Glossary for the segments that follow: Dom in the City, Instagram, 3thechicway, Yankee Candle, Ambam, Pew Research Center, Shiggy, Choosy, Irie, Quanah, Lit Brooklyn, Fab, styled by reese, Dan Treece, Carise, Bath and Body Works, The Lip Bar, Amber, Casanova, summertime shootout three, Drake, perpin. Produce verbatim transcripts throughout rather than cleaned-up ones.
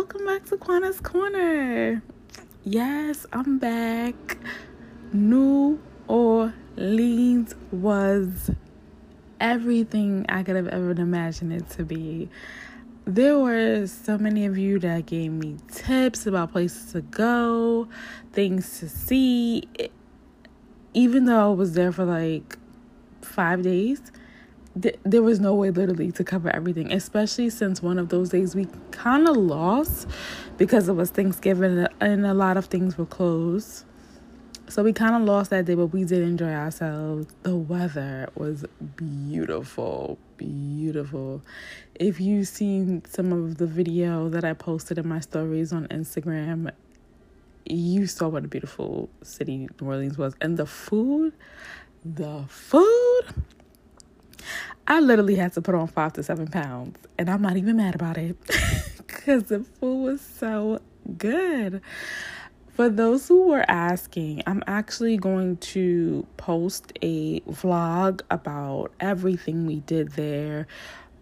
welcome back to Quanah's Corner. Yes, I'm back. New Orleans was everything I could have ever imagined it to be. There were so many of you that gave me tips about places to go, things to see. It, even though I was there for like five days, th- there was no way literally to cover everything, especially since one of those days we kind of lost because it was Thanksgiving and a lot of things were closed. So we kind of lost that day, but we did enjoy ourselves. The weather was beautiful, beautiful. If you've seen some of the video that I posted in my stories on Instagram, you saw what a beautiful city New Orleans was. And the food, the food, I literally had to put on five to seven pounds. And I'm not even mad about it because the food was so good. For those who were asking, I'm actually going to post a vlog about everything we did there.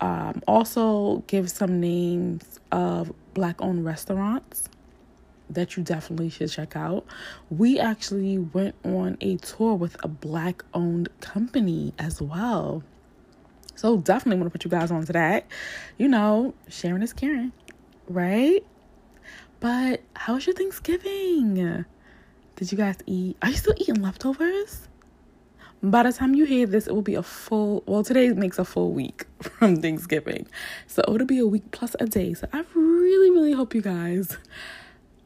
Um, also, give some names of Black-owned restaurants that you definitely should check out. We actually went on a tour with a Black-owned company as well. So definitely want to put you guys on to that. You know, sharing is caring, right? But how was your Thanksgiving? Did you guys eat? Are you still eating leftovers? By the time you hear this, it will be a full... Well, today makes a full week from Thanksgiving. So it'll be a week plus a day. So I really, really hope you guys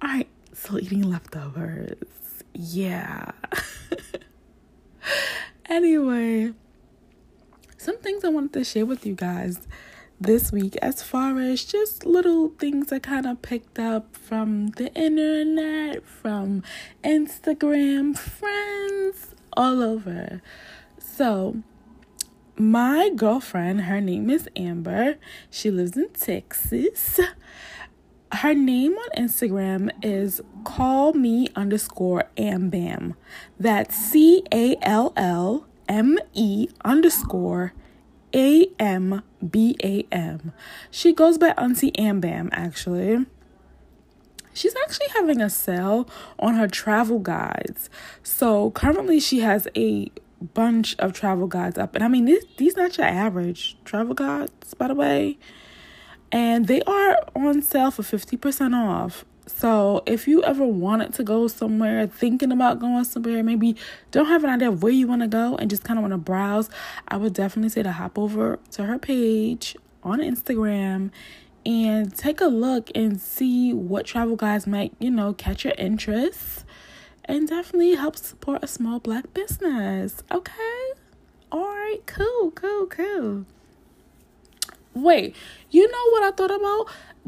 aren't still eating leftovers. Yeah. Anyway, some things I wanted to share with you guys this week as far as just little things I kind of picked up from the internet, from Instagram, friends, all over. So my girlfriend, her name is Amber. She lives in Texas. Her name on Instagram is callme_ambam. That's C A L L M E underscore A M B A M. She goes by Auntie Ambam, actually. She's actually having a sale on her travel guides. So currently she has a bunch of travel guides up. And I mean, this, these not your average travel guides, by the way. And they are on sale for fifty percent off. So if you ever wanted to go somewhere, thinking about going somewhere, maybe don't have an idea of where you want to go and just kind of want to browse, I would definitely say to hop over to her page on Instagram and take a look and see what travel guides might, you know, catch your interest and definitely help support a small Black business. Okay? All right. Cool, cool, cool. Wait, you know what I thought about?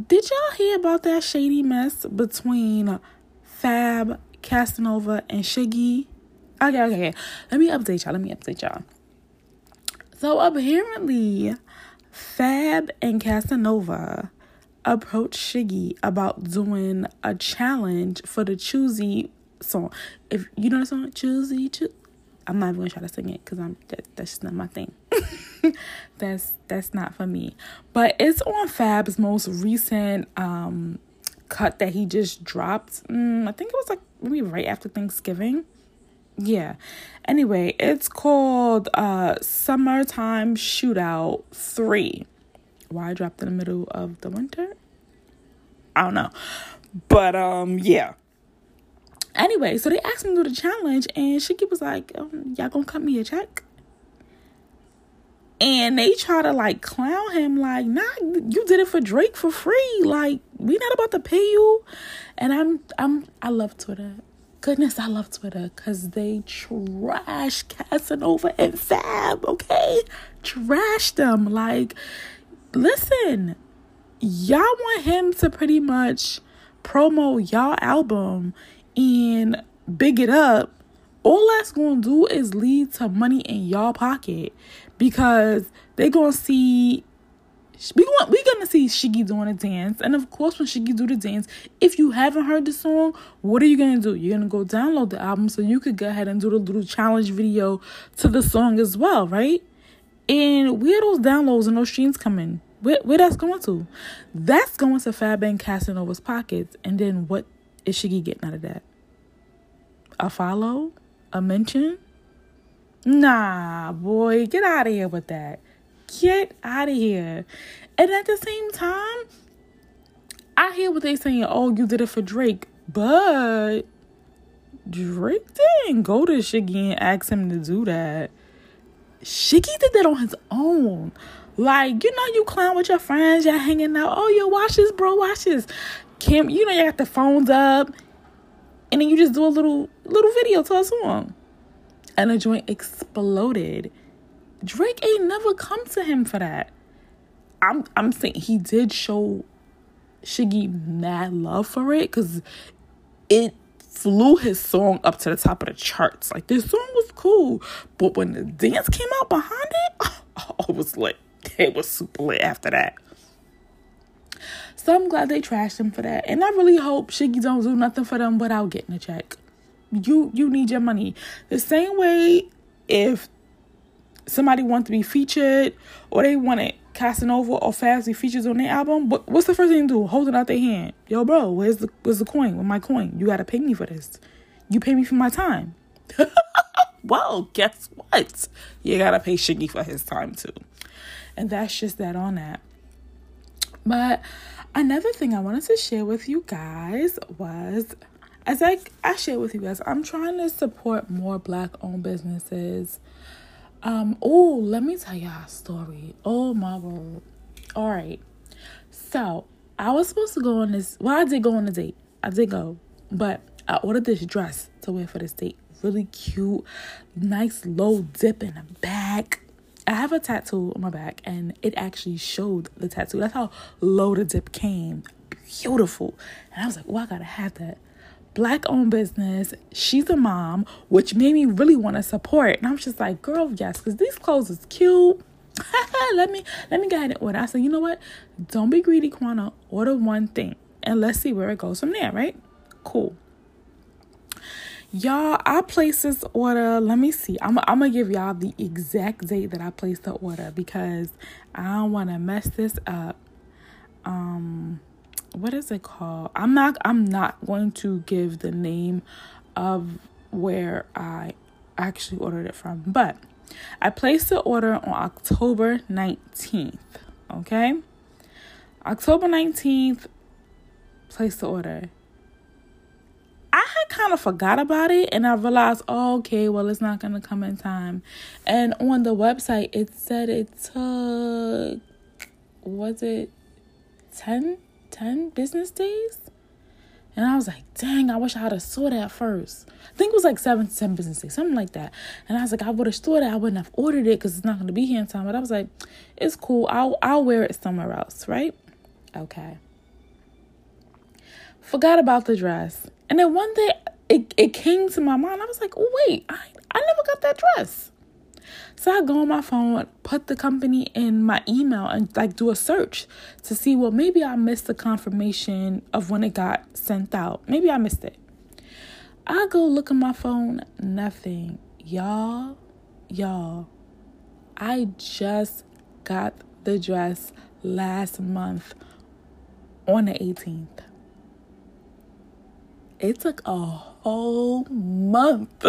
Did y'all hear about that shady mess between Fab, Casanova, and Shiggy? Okay, okay, okay. Let me update y'all. Let me update y'all. So apparently, Fab and Casanova approached Shiggy about doing a challenge for the Choosy song. If you know the song, Choosy, Choosy. I'm not even going to try to sing it because I'm that, that's just not my thing. that's that's not for me. But it's on Fab's most recent um, cut that he just dropped. Mm, I think it was like maybe right after Thanksgiving. Yeah. Anyway, it's called uh, Summertime Shootout three. Why I dropped in the middle of the winter? I don't know. But um, yeah. Anyway, so they asked me to do the challenge, and Shiggy was like, um, y'all gonna cut me a check? And they try to, like, clown him, like, nah, you did it for Drake for free. Like, we not about to pay you. And I'm, I'm, I love Twitter. Goodness, I love Twitter, because they trash Casanova and Fab, okay? Trash them. Like, listen, y'all want him to pretty much promo y'all album and big it up. All that's gonna do is lead to money in y'all pocket, because they gonna see we want we gonna see Shiggy doing a dance. And of course, when Shiggy do the dance, if you haven't heard the song, what are you gonna do? You're gonna go download the album so you could go ahead and do the little challenge video to the song as well, right? And where are those downloads and those streams coming? Where, where that's going to? That's going to Fab and Casanova's pockets. And then what is Shiggy getting out of that? A follow? A mention? Nah, boy. Get out of here with that. Get out of here. And at the same time, I hear what they saying. Oh, you did it for Drake. But Drake didn't go to Shiggy and ask him to do that. Shiggy did that on his own. Like, you know, you clown with your friends, you're hanging out. Oh, yo, watch this, bro, watch this. Kim, you know, you got the phones up. And then you just do a little little video to a song. And the joint exploded. Drake ain't never come to him for that. I'm I'm saying he did show Shiggy mad love for it, because it flew his song up to the top of the charts. Like, this song was cool. But when the dance came out behind it, I was like, it was super lit after that. So I'm glad they trashed him for that. And I really hope Shiggy don't do nothing for them without getting a check. You you need your money. The same way if somebody wants to be featured or they wanted Casanova or Fab features on their album, what, what's the first thing to do? Hold it out their hand. Yo, bro, where's the where's the coin? Where's my coin? You got to pay me for this. You pay me for my time. Well, guess what? You gotta pay Shiggy for his time too. And that's just that on that. But another thing I wanted to share with you guys was, as I, I shared with you guys, I'm trying to support more Black-owned businesses. Um, oh, let me tell y'all a story. Oh, my word. All right. So, I was supposed to go on this. Well, I did go on a date. I did go. But I ordered this dress to wear for this date. Really cute, nice low dip in the back. I have a tattoo on my back and it actually showed the tattoo. That's how low the dip came. Beautiful. And I was like, well, I gotta have that. Black owned business. She's a mom, which made me really want to support. And I'm just like, girl, yes, because these clothes is cute. let me let me go ahead and order. I said, you know what, don't be greedy, Quanah, order one thing and let's see where it goes from there, right? Cool. Y'all, I placed this order. Let me see. I'm, I'm going to give y'all the exact date that I placed the order because I don't want to mess this up. Um, what is it called? I'm not I'm not going to give the name of where I actually ordered it from. But I placed the order on October nineteenth. Okay? October nineteenth, placed the order. I had kind of forgot about it and I realized, oh, okay, well, it's not going to come in time. And on the website, it said it took, was it ten, ten business days? And I was like, dang, I wish I would have saw that first. I think it was like seven to ten business days, something like that. And I was like, I would have saw that. I wouldn't have ordered it because it's not going to be here in time. But I was like, it's cool. I'll, I'll wear it somewhere else, right? Okay. Forgot about the dress. And then one day, it, it came to my mind. I was like, oh, wait, I, I never got that dress. So I go on my phone, put the company in my email, and like do a search to see, well, maybe I missed the confirmation of when it got sent out. Maybe I missed it. I go look at my phone, nothing. Y'all, y'all, I just got the dress last month on the eighteenth. It took a whole month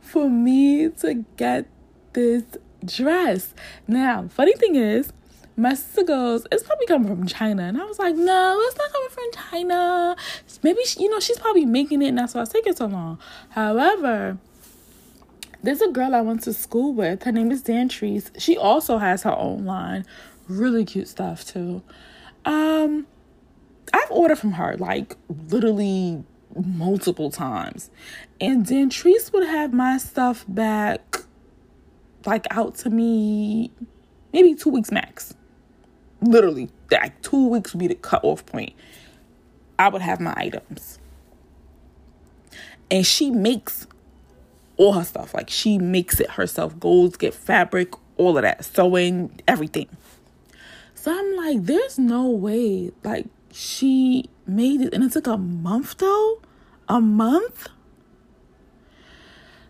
for me to get this dress. Now, funny thing is, my sister goes, it's probably coming from China. And I was like, no, it's not coming from China. Maybe, she, you know, she's probably making it and that's why it's taking so long. However, there's a girl I went to school with. Her name is Dan Treece. She also has her own line. Really cute stuff, too. Um, I've ordered from her, like, literally multiple times, and then Treece would have my stuff back like out to me maybe two weeks max. Literally, like two weeks would be the cutoff point. I would have my items, and she makes all her stuff. Like, she makes it herself, goes get fabric, all of that, sewing, everything. So I'm like, there's no way, like, she made it. And it took a month though. A month.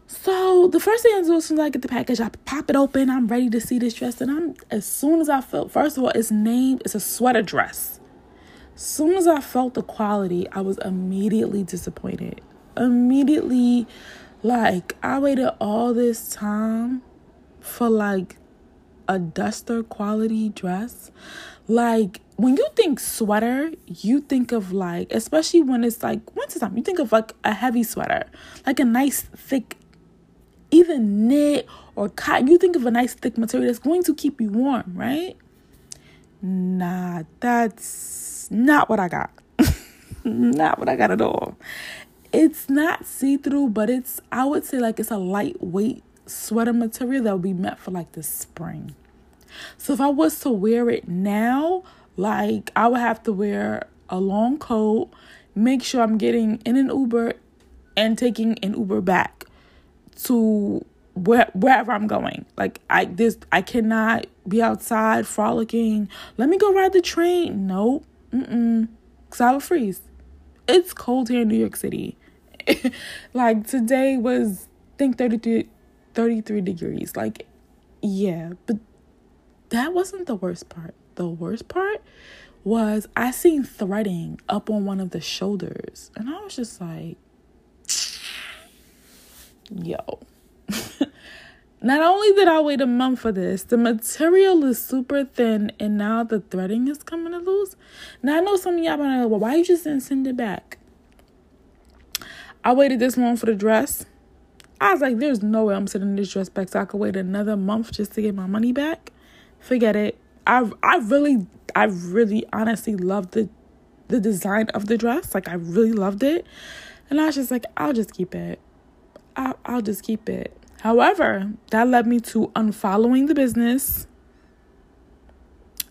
So the first thing I do as soon as I get the package, I pop it open. I'm ready to see this dress. And I'm as soon as I felt, first of all, it's named, it's a sweater dress. As soon as I felt the quality, I was immediately disappointed. Immediately, like, I waited all this time for, like, a duster quality dress. Like, when you think sweater, you think of, like, especially when it's, like, once it's time, you think of, like, a heavy sweater. Like, a nice, thick, either knit or cotton. You think of a nice, thick material that's going to keep you warm, right? Nah, that's not what I got. Not what I got at all. It's not see-through, but it's, I would say, like, it's a lightweight sweater material that would be meant for, like, the spring. So if I was to wear it now, like, I would have to wear a long coat, make sure I'm getting in an Uber and taking an Uber back to where, wherever I'm going. Like, I this I cannot be outside frolicking. Let me go ride the train. Nope. Mm-mm. Because I would freeze. It's cold here in New York City. Like, today was, I think, thirty-three, thirty-three degrees. Like, yeah. But that wasn't the worst part. The worst part was I seen threading up on one of the shoulders. And I was just like, yo. Not only did I wait a month for this, the material is super thin, and now the threading is coming loose. Now, I know some of y'all might know, well, why you just didn't send it back? I waited this long for the dress. I was like, there's no way I'm sending this dress back, so I could wait another month just to get my money back. Forget it. I I really, I really honestly loved the, the design of the dress. Like, I really loved it. And I was just like, I'll just keep it. I, I'll just keep it. However, that led me to unfollowing the business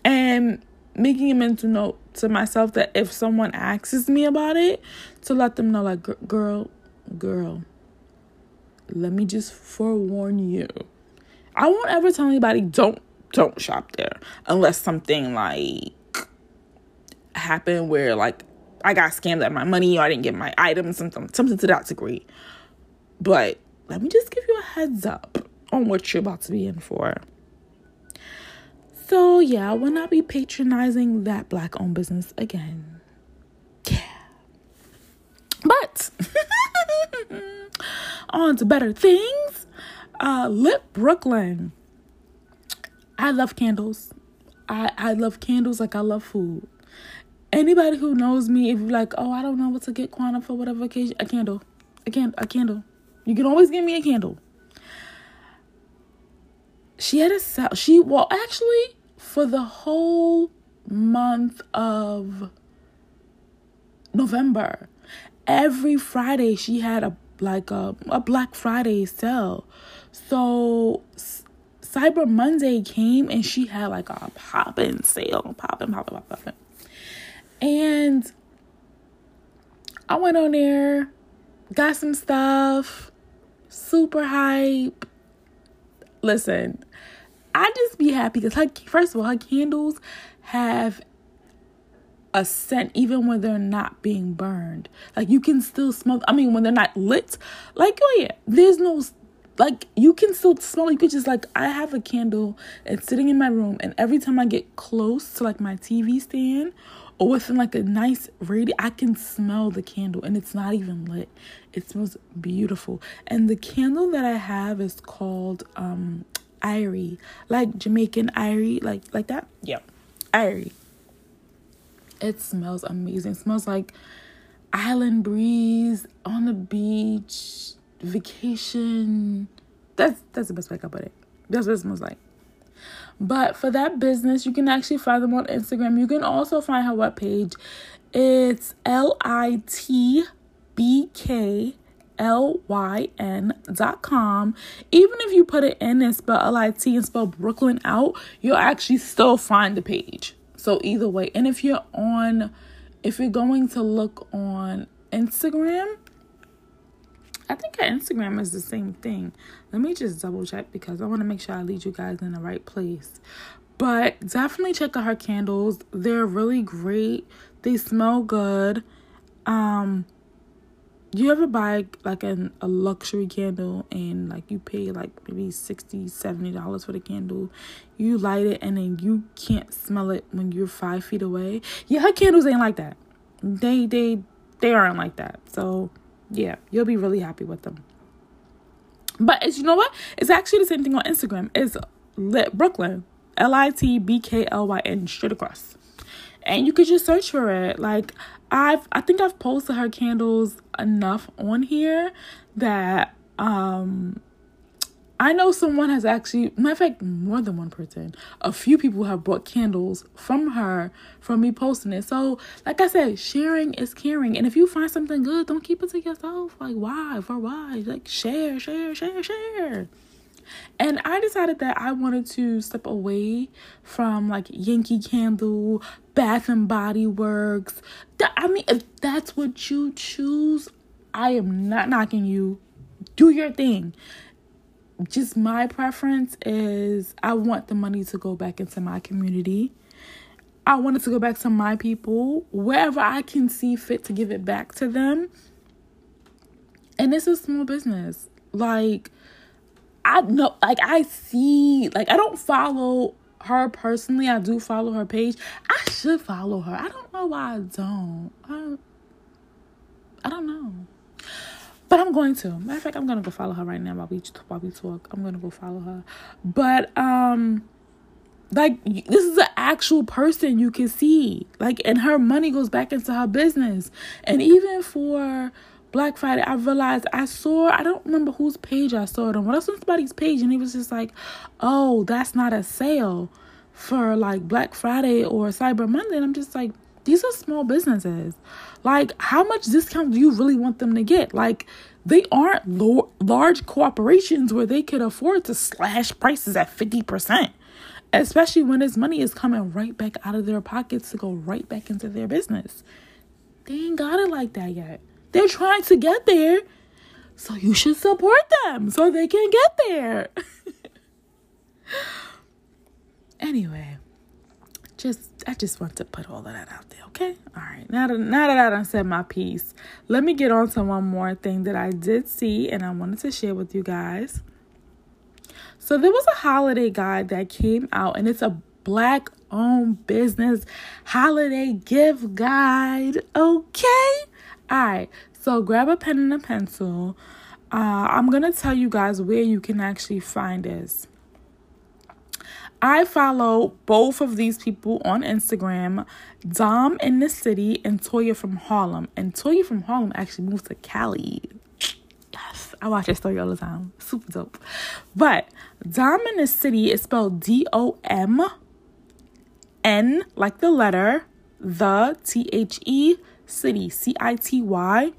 and making a mental note to myself that if someone asks me about it, to let them know, like, girl, girl, let me just forewarn you. I won't ever tell anybody, don't, don't shop there unless something, like, happened where, like, I got scammed out of my money or I didn't get my items, something, something to that degree. But let me just give you a heads up on what you're about to be in for. So, yeah, I will not be patronizing that Black-owned business again. Yeah. But on to better things. Uh, Lit Brooklyn. I love candles. I, I love candles like I love food. Anybody who knows me, if you're like, oh, I don't know what to get Quanah for whatever occasion, a candle. A, can- a candle. You can always give me a candle. She had a sale. She, well, actually, for the whole month of November, every Friday she had a, like, a, a Black Friday sale. So S- Cyber Monday came and she had, like, a poppin' sale. Poppin', poppin', poppin', poppin'. And I went on there, got some stuff. Super hype. Listen, I just be happy because, her, first of all, her candles have a scent even when they're not being burned. Like, you can still smell. I mean, when they're not lit. Like, oh, yeah. There's no, like, you can still smell. You could just, like, I have a candle. It's sitting in my room. And every time I get close to, like, my T V stand or within, like, a nice radius, I can smell the candle. And it's not even lit. It smells beautiful. And the candle that I have is called um, Irie. Like Jamaican Irie. Like like that? Yeah. Irie. It smells amazing. It smells like island breeze, on the beach, vacation. That's, that's the best way I can put it. That's what it smells like. But for that business, you can actually find them on Instagram. You can also find her webpage. It's L I T B K L Y N dot com. Even if you put it in and spell L I T and spell Brooklyn out, you'll actually still find the page. So either way. And if you're on, if you're going to look on Instagram, I think her Instagram is the same thing. Let me just double check because I want to make sure I lead you guys in the right place. But definitely check out her candles. They're really great. They smell good. Um, Do you ever buy like an, a luxury candle and like you pay like maybe sixty dollars, seventy dollars for the candle? You light it and then you can't smell it when you're five feet away? Yeah, her candles ain't like that. They they they aren't like that. So yeah, you'll be really happy with them. But it's, you know what? It's actually the same thing on Instagram. It's Lit Brooklyn, L I T B K L Y N, straight across. And you could just search for it. Like, I've, I think I've posted her candles enough on here that um, I know someone has actually, matter of fact, more than one person, a few people have bought candles from her, from me posting it. So, like I said, sharing is caring. And if you find something good, don't keep it to yourself. Like, why? For why? Like, share, share, share, share. And I decided that I wanted to step away from like Yankee Candle, Bath and Body Works. I mean, if that's what you choose, I am not knocking you. Do your thing. Just my preference is I want the money to go back into my community. I want it to go back to my people, wherever I can see fit to give it back to them. And it's a small business. Like, I know, like, I see, like, I don't follow her personally. I do follow her page. I should follow her. I don't know why I don't. I, I don't know. But I'm going to. Matter of fact, I'm going to go follow her right now while we, while we talk. I'm going to go follow her. But, um, like, this is an actual person you can see. Like, and her money goes back into her business. And even for Black Friday, I realized I saw, I don't remember whose page I saw it on, but I saw somebody's page and it was just like, oh, that's not a sale for like Black Friday or Cyber Monday. And I'm just like, these are small businesses. Like, how much discount do you really want them to get? Like, they aren't lo- large corporations where they could afford to slash prices at fifty percent, especially when this money is coming right back out of their pockets to go right back into their business. They ain't got it like that yet. They're trying to get there, so you should support them so they can get there. Anyway, just I just want to put all of that out there, okay? All right, now that, now that I done said my piece, let me get on to one more thing that I did see and I wanted to share with you guys. So there was a holiday guide that came out, and it's a Black-owned business holiday gift guide, okay? Alright, so grab a pen and a pencil. Uh, I'm going to tell you guys where you can actually find this. I follow both of these people on Instagram, Dom in the City and Toya from Harlem. And Toya from Harlem actually moved to Cali. Yes, I watch her story all the time. Super dope. But Dom in the City is spelled D O M N, like the letter, the, T H E, City, C I T Y,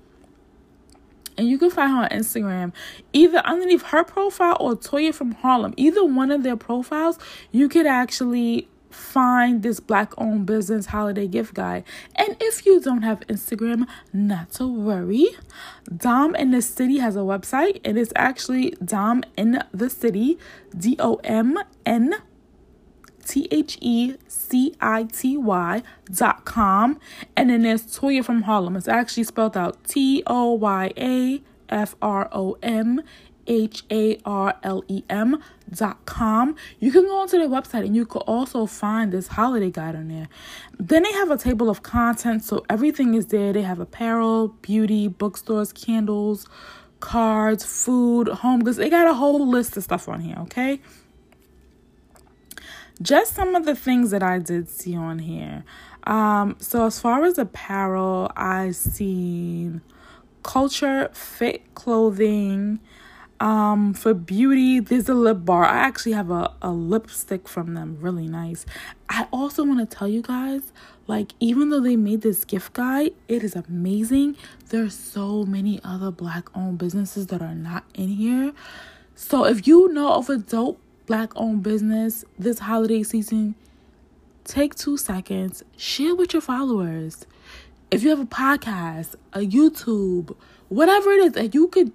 and you can find her on Instagram either underneath her profile or Toya from Harlem. Either one of their profiles, you could actually find this Black-owned business holiday gift guide. And if you don't have Instagram, not to worry. Dom in the City has a website, and it's actually Dom in the City, D O M N T H E C I T Y dot com. And then there's Toya from Harlem. It's actually spelled out T O Y A F R O M H A R L E M dot com. You can go onto their website and you could also find this holiday guide on there. Then they have a table of contents, so everything is there. They have apparel, beauty, bookstores, candles, cards, food, home goods. They got a whole list of stuff on here, okay? Just some of the things that I did see on here. Um, so as far as apparel, I seen culture, fit clothing. Um, for beauty, there's a Lip Bar. I actually have a, a lipstick from them. Really nice. I also want to tell you guys, like, even though they made this gift guide, it is amazing. There's so many other Black-owned businesses that are not in here. So if you know of a dope Black-owned business this holiday season, take two seconds, share with your followers. If you have a podcast, a YouTube, whatever it is that you could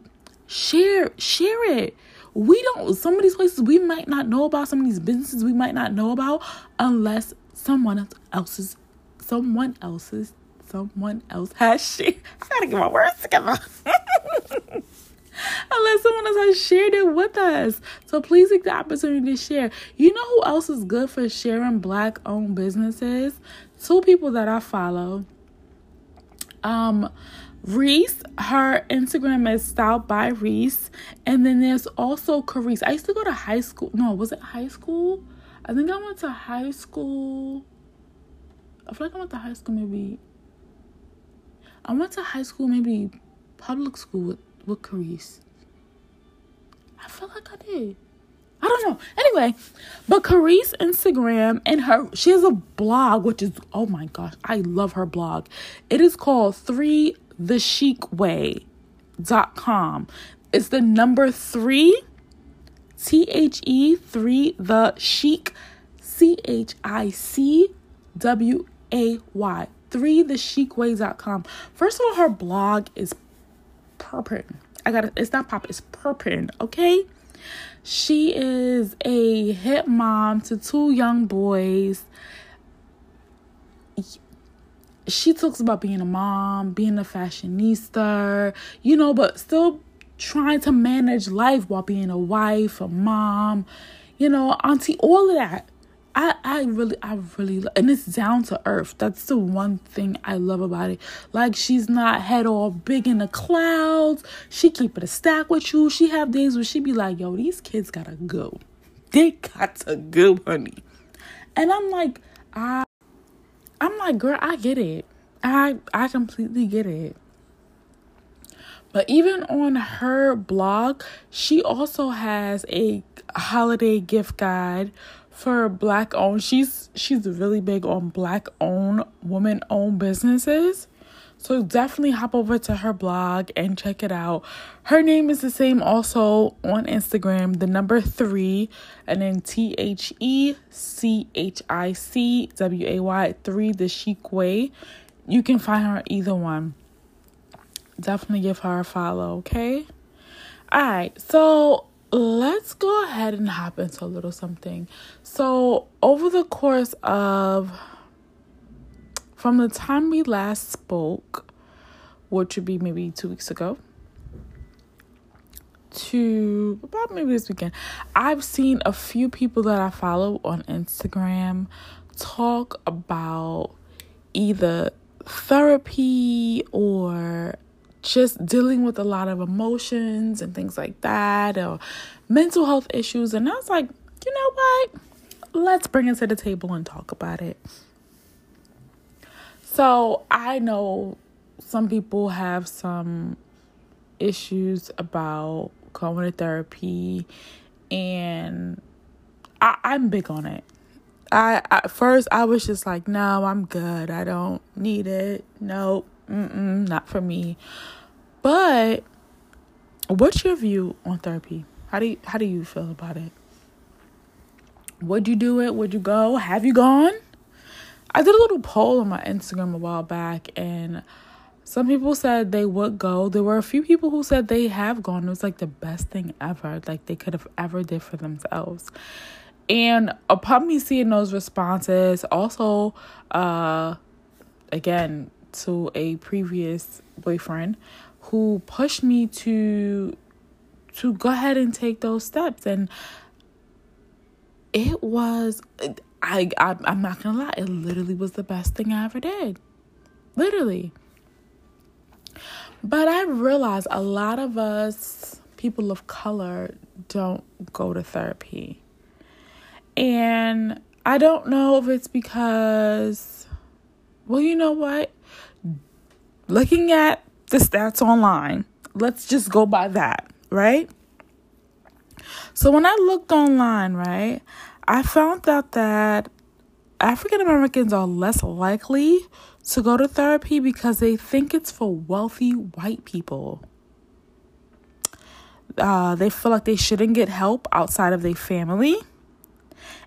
share, share it. We don't, some of these places we might not know about, some of these businesses we might not know about unless someone else's, someone else's someone else has shared. I gotta get my words together. Unless someone else has shared it with us. So please take the opportunity to share. You know who else is good for sharing Black-owned businesses? Two people that I follow. Um, Reese, her Instagram is styled by Reese. And then there's also Carise. I used to go to high school. No, was it high school? I think I went to high school. I feel like I went to high school maybe. I went to high school maybe public school with with Carise. I feel like I did. I don't know. Anyway, but Carise Instagram and her, she has a blog, which is, oh my gosh, I love her blog. It is called three the chic way dot com. It's the number three, T H E, three, the chic, C H I C W A Y, three the chic way dot com. First of all, her blog is perpin. I got it. It's not pop. It's perpin. Okay. She is a hip mom to two young boys. She talks about being a mom, being a fashionista, you know, but still trying to manage life while being a wife, a mom, you know, auntie, all of that. I, I really, I really, and it's down to earth. That's the one thing I love about it. Like, she's not head all big in the clouds. She keep it a stack with you. She have days where she be like, yo, these kids gotta go. They got to go, honey. And I'm like, I, I'm like, girl, I get it. I, I completely get it. But even on her blog, she also has a holiday gift guide for black owned. She's she's really big on black owned, woman owned businesses. So definitely hop over to her blog and check it out. Her name is the same also on Instagram, the number three, and then T H E C H I C W A Y, three the chic way. You can find her on either one. Definitely give her a follow, okay? All right, so let's go ahead and hop into a little something. So over the course of, from the time we last spoke, which would be maybe two weeks ago, to about maybe this weekend, I've seen a few people that I follow on Instagram talk about either therapy or just dealing with a lot of emotions and things like that, or mental health issues. And I was like, you know what? Let's bring it to the table and talk about it. So I know some people have some issues about going to therapy, and I, I'm big on it. I at first I was just like, no, I'm good. I don't need it. Nope. Mm-mm, not for me. But what's your view on therapy? How do you, how do you feel about it? Would you do it? Would you go? Have you gone? I did a little poll on my Instagram a while back, and some people said they would go. There were a few people who said they have gone. It was like the best thing ever, like they could have ever did for themselves. And upon me seeing those responses, also, uh, again, to a previous boyfriend who pushed me to to go ahead and take those steps, and it was I, I I'm not gonna lie, it literally was the best thing I ever did, literally. But I realized a lot of us people of color don't go to therapy, and I don't know if it's because, well, you know what? Looking at the stats online, let's just go by that, right? So when I looked online, right, I found out that African Americans are less likely to go to therapy because they think it's for wealthy white people. Uh, they feel like they shouldn't get help outside of their family.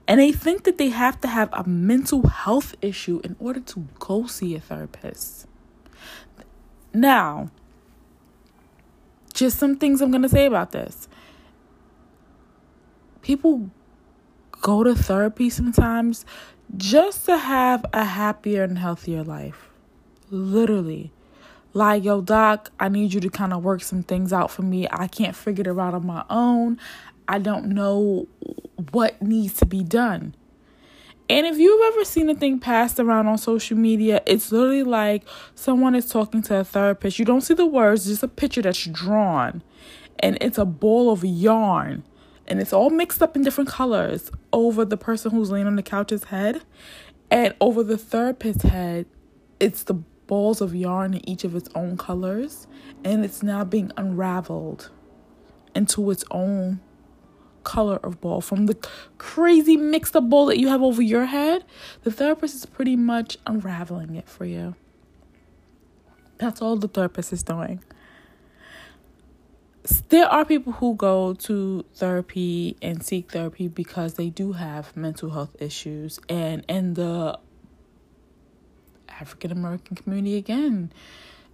And they think that they have to have a mental health issue in order to go see a therapist. Now, just some things I'm going to say about this. People go to therapy sometimes just to have a happier and healthier life. literally. Like, yo, doc, I need you to kind of work some things out for me. I can't figure it out on my own. I don't know what needs to be done. And if you've ever seen a thing passed around on social media, it's literally like someone is talking to a therapist. You don't see the words, just a picture that's drawn. And it's a ball of yarn. And it's all mixed up in different colors over the person who's laying on the couch's head. And over the therapist's head, it's the balls of yarn in each of its own colors. And it's now being unraveled into its own color of ball. From the crazy mixed up ball that you have over your head, the therapist is pretty much unraveling it for you. That's all the therapist is doing. There are people who go to therapy and seek therapy because they do have mental health issues. And in the African American community, again,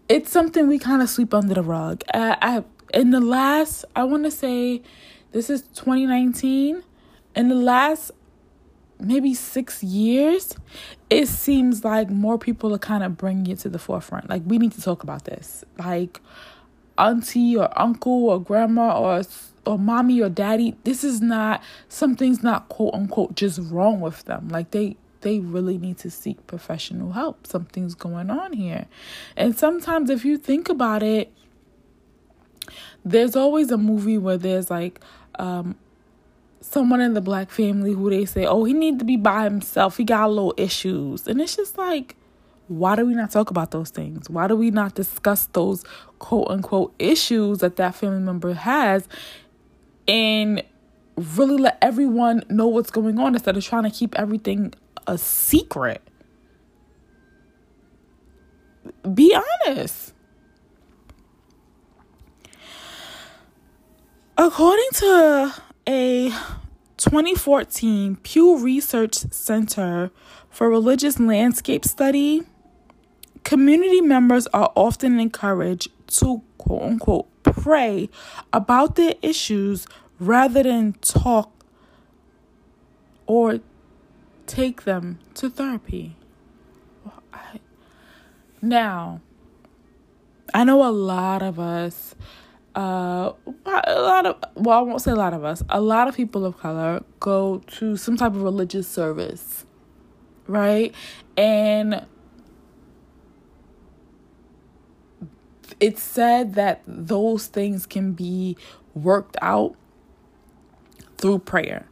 it's something we kind of sweep under the rug. I, I in the last, I want to say, this is twenty nineteen. In the last maybe six years, it seems like more people are kind of bringing it to the forefront. Like, we need to talk about this. Like, auntie or uncle or grandma or or mommy or daddy, this is not, something's not quote unquote just wrong with them. Like, they they really need to seek professional help. Something's going on here. And sometimes if you think about it, there's always a movie where there's like um, someone in the black family who they say, oh, he needs to be by himself. He got a little issues. And it's just like, why do we not talk about those things? Why do we not discuss those quote unquote issues that that family member has and really let everyone know what's going on instead of trying to keep everything a secret? Be honest. According to a twenty fourteen Pew Research Center for Religious Landscape Study, community members are often encouraged to, quote unquote, pray about their issues rather than talk or take them to therapy. Now, I know a lot of us Uh, a lot of, well, I won't say a lot of us, a lot of people of color go to some type of religious service, right? And it's said that those things can be worked out through prayer.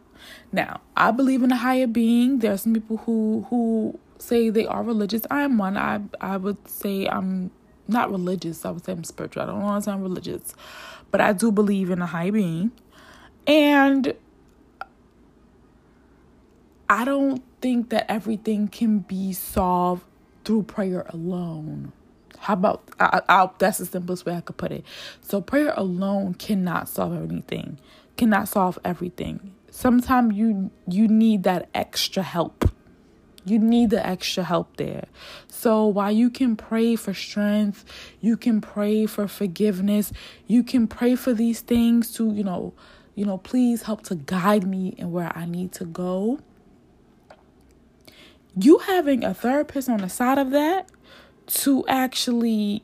Now, I believe in a higher being. There are some people who, who say they are religious. I am one. I, I would say I'm not religious, I would say I'm spiritual. I don't want to say I'm religious, but I do believe in a high being. And I don't think that everything can be solved through prayer alone. How about, I, I, that's the simplest way I could put it. So prayer alone cannot solve anything, cannot solve everything. Sometimes you you need that extra help. You need the extra help there. So while you can pray for strength, you can pray for forgiveness, you can pray for these things to, you know, you know, please help to guide me in where I need to go. You having a therapist on the side of that to actually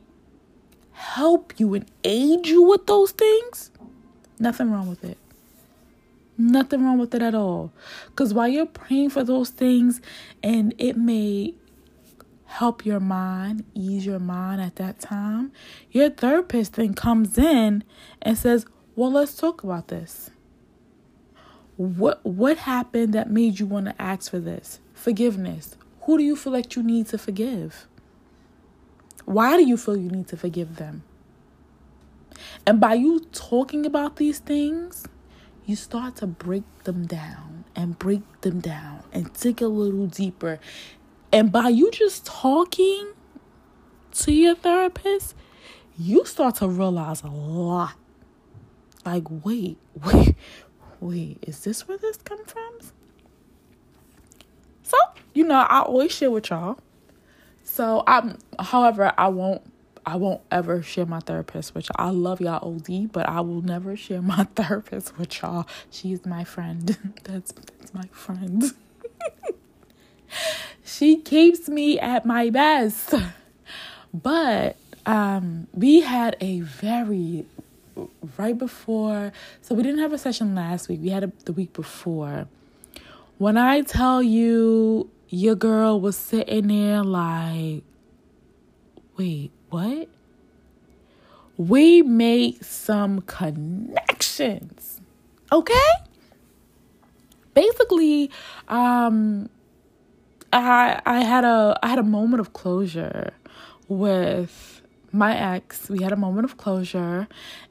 help you and aid you with those things, nothing wrong with it. Nothing wrong with it at all. Because while you're praying for those things and it may help your mind, ease your mind at that time, your therapist then comes in and says, well, let's talk about this. What what happened that made you want to ask for this? Forgiveness. Who do you feel like you need to forgive? Why do you feel you need to forgive them? And by you talking about these things, you start to break them down and break them down and dig a little deeper. And by you just talking to your therapist, you start to realize a lot. Like, wait, wait, wait, is this where this comes from? So, you know, I always share with y'all. So, I'm, however, I won't. I won't ever share my therapist with y'all. I love y'all O D, but I will never share my therapist with y'all. She's my friend. That's that's my friend. She keeps me at my best. But um, we had a very, right before, so we didn't have a session last week. We had it the week before. When I tell you, your girl was sitting there like, wait, what? We made some connections, okay? Basically, um, I I had a I had a moment of closure with my ex. We had a moment of closure,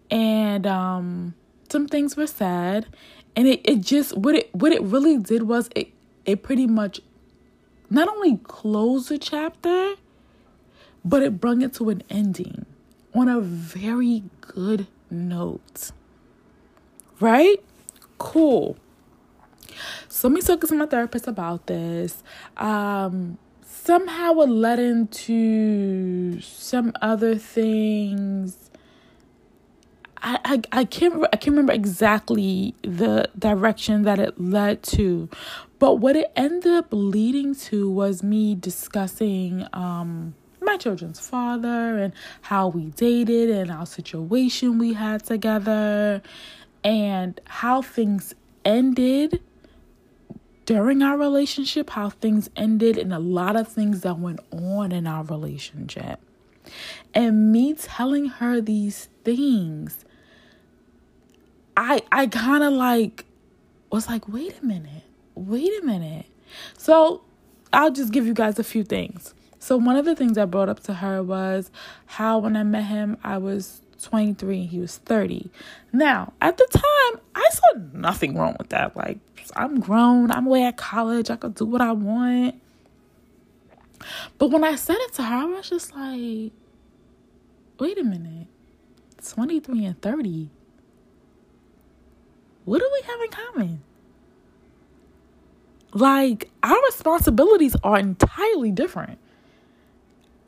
and um, some things were said, and it, it just what it what it really did was it it pretty much not only closed the chapter, but it brought it to an ending on a very good note, right? Cool. So let me talk to my therapist about this. Um, somehow it led into some other things. I, I I can't I can't remember exactly the direction that it led to, but what it ended up leading to was me discussing um. my children's father and how we dated and our situation we had together and how things ended during our relationship, how things ended and a lot of things that went on in our relationship. And me telling her these things, I I kind of like was like, wait a minute, wait a minute. So I'll just give you guys a few things. So one of the things I brought up to her was how when I met him, I was twenty-three and he was thirty. Now, at the time, I saw nothing wrong with that. Like, I'm grown. I'm away at college. I could do what I want. But when I said it to her, I was just like, wait a minute. twenty-three and thirty? What do we have in common? Like, our responsibilities are entirely different.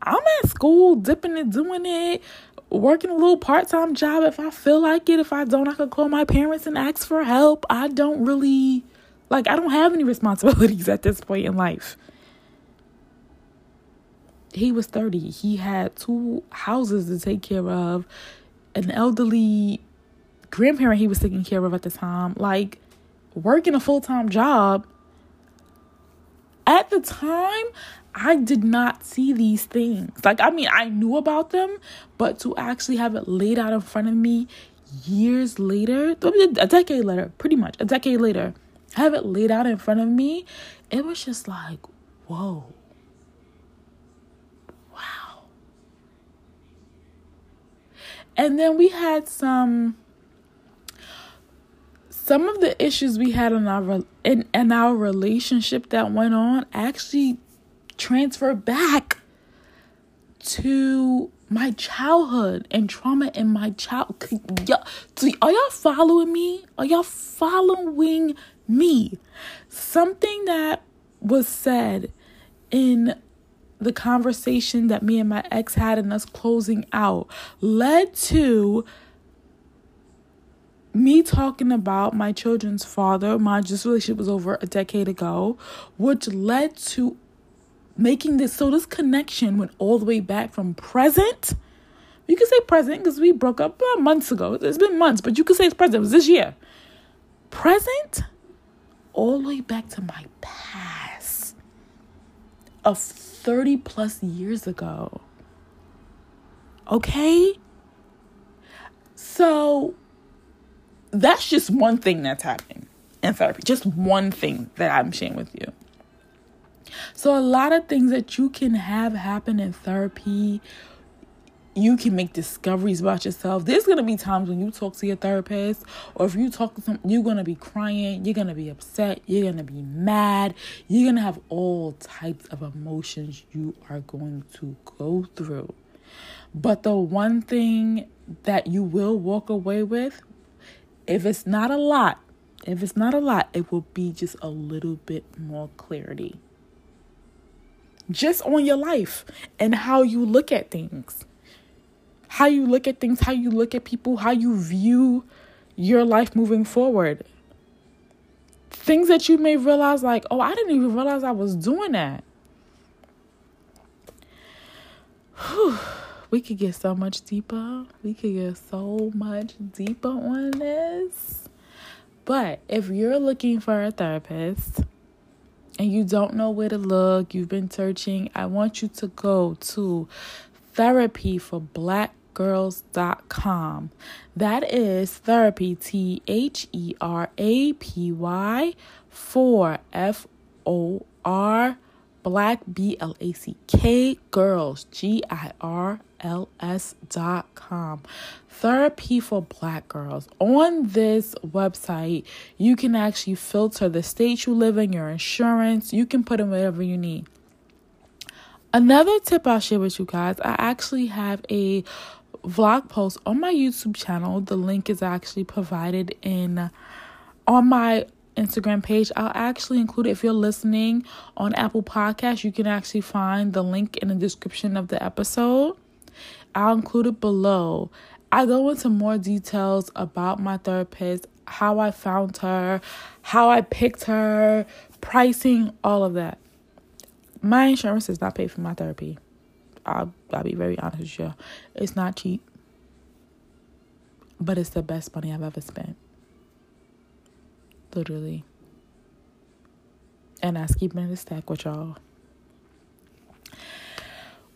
I'm at school, dipping and doing it, working a little part-time job if I feel like it. If I don't, I could call my parents and ask for help. I don't really, like, I don't have any responsibilities at this point in life. He was thirty. He had two houses to take care of, an elderly grandparent he was taking care of at the time, like, working a full-time job. At the time, I did not see these things. Like, I mean, I knew about them, but to actually have it laid out in front of me years later, a decade later, pretty much, a decade later, have it laid out in front of me, it was just like, whoa. Wow. And then we had some, some of the issues we had in our, in, in our relationship that went on actually transfer back to my childhood and trauma in my child. Are y'all following me? Are y'all following me? Something that was said in the conversation that me and my ex had and us closing out led to me talking about my children's father. My just relationship was over a decade ago, which led to making this, so this connection went all the way back from present. You can say present because we broke up uh, months ago. It's been months, but you could say it's present. It was this year. Present all the way back to my past of thirty plus years ago. Okay? So that's just one thing that's happening in therapy. Just one thing that I'm sharing with you. So a lot of things that you can have happen in therapy, you can make discoveries about yourself. There's going to be times when you talk to your therapist, or if you talk to someone, you're going to be crying, you're going to be upset, you're going to be mad, you're going to have all types of emotions you are going to go through. But the one thing that you will walk away with, if it's not a lot, if it's not a lot, it will be just a little bit more clarity. Just on your life and how you look at things, how you look at things, how you look at people, how you view your life moving forward. Things that you may realize like, oh, I didn't even realize I was doing that. whew, we could get so much deeper. We could get so much deeper on this. But if you're looking for a therapist and you don't know where to look, you've been searching, I want you to go to therapy for black girls dot com. That is therapy, T H E R A P Y, for F O R, black, B L A C K, girls, G I R L S dot com. Therapy for Black Girls. On this website, you can actually filter the state you live in, your insurance. You can put in whatever you need. Another tip I'll share with you guys, I actually have a vlog post on my YouTube channel. The link is actually provided in on my Instagram page. I'll actually include it. If you're listening on Apple Podcasts, you can actually find the link in the description of the episode. I'll include it below. I go into more details about my therapist, how I found her, how I picked her, pricing, all of that. My insurance does not pay for my therapy. I'll, I'll be very honest with you. It's not cheap, but it's the best money I've ever spent. Literally. And that's keeping in the stack with y'all.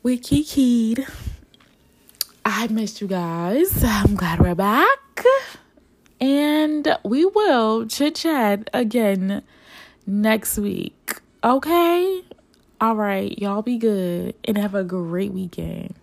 We kikied. I missed you guys. I'm glad we're back. And we will chit-chat again next week. Okay? All right. Y'all be good and have a great weekend.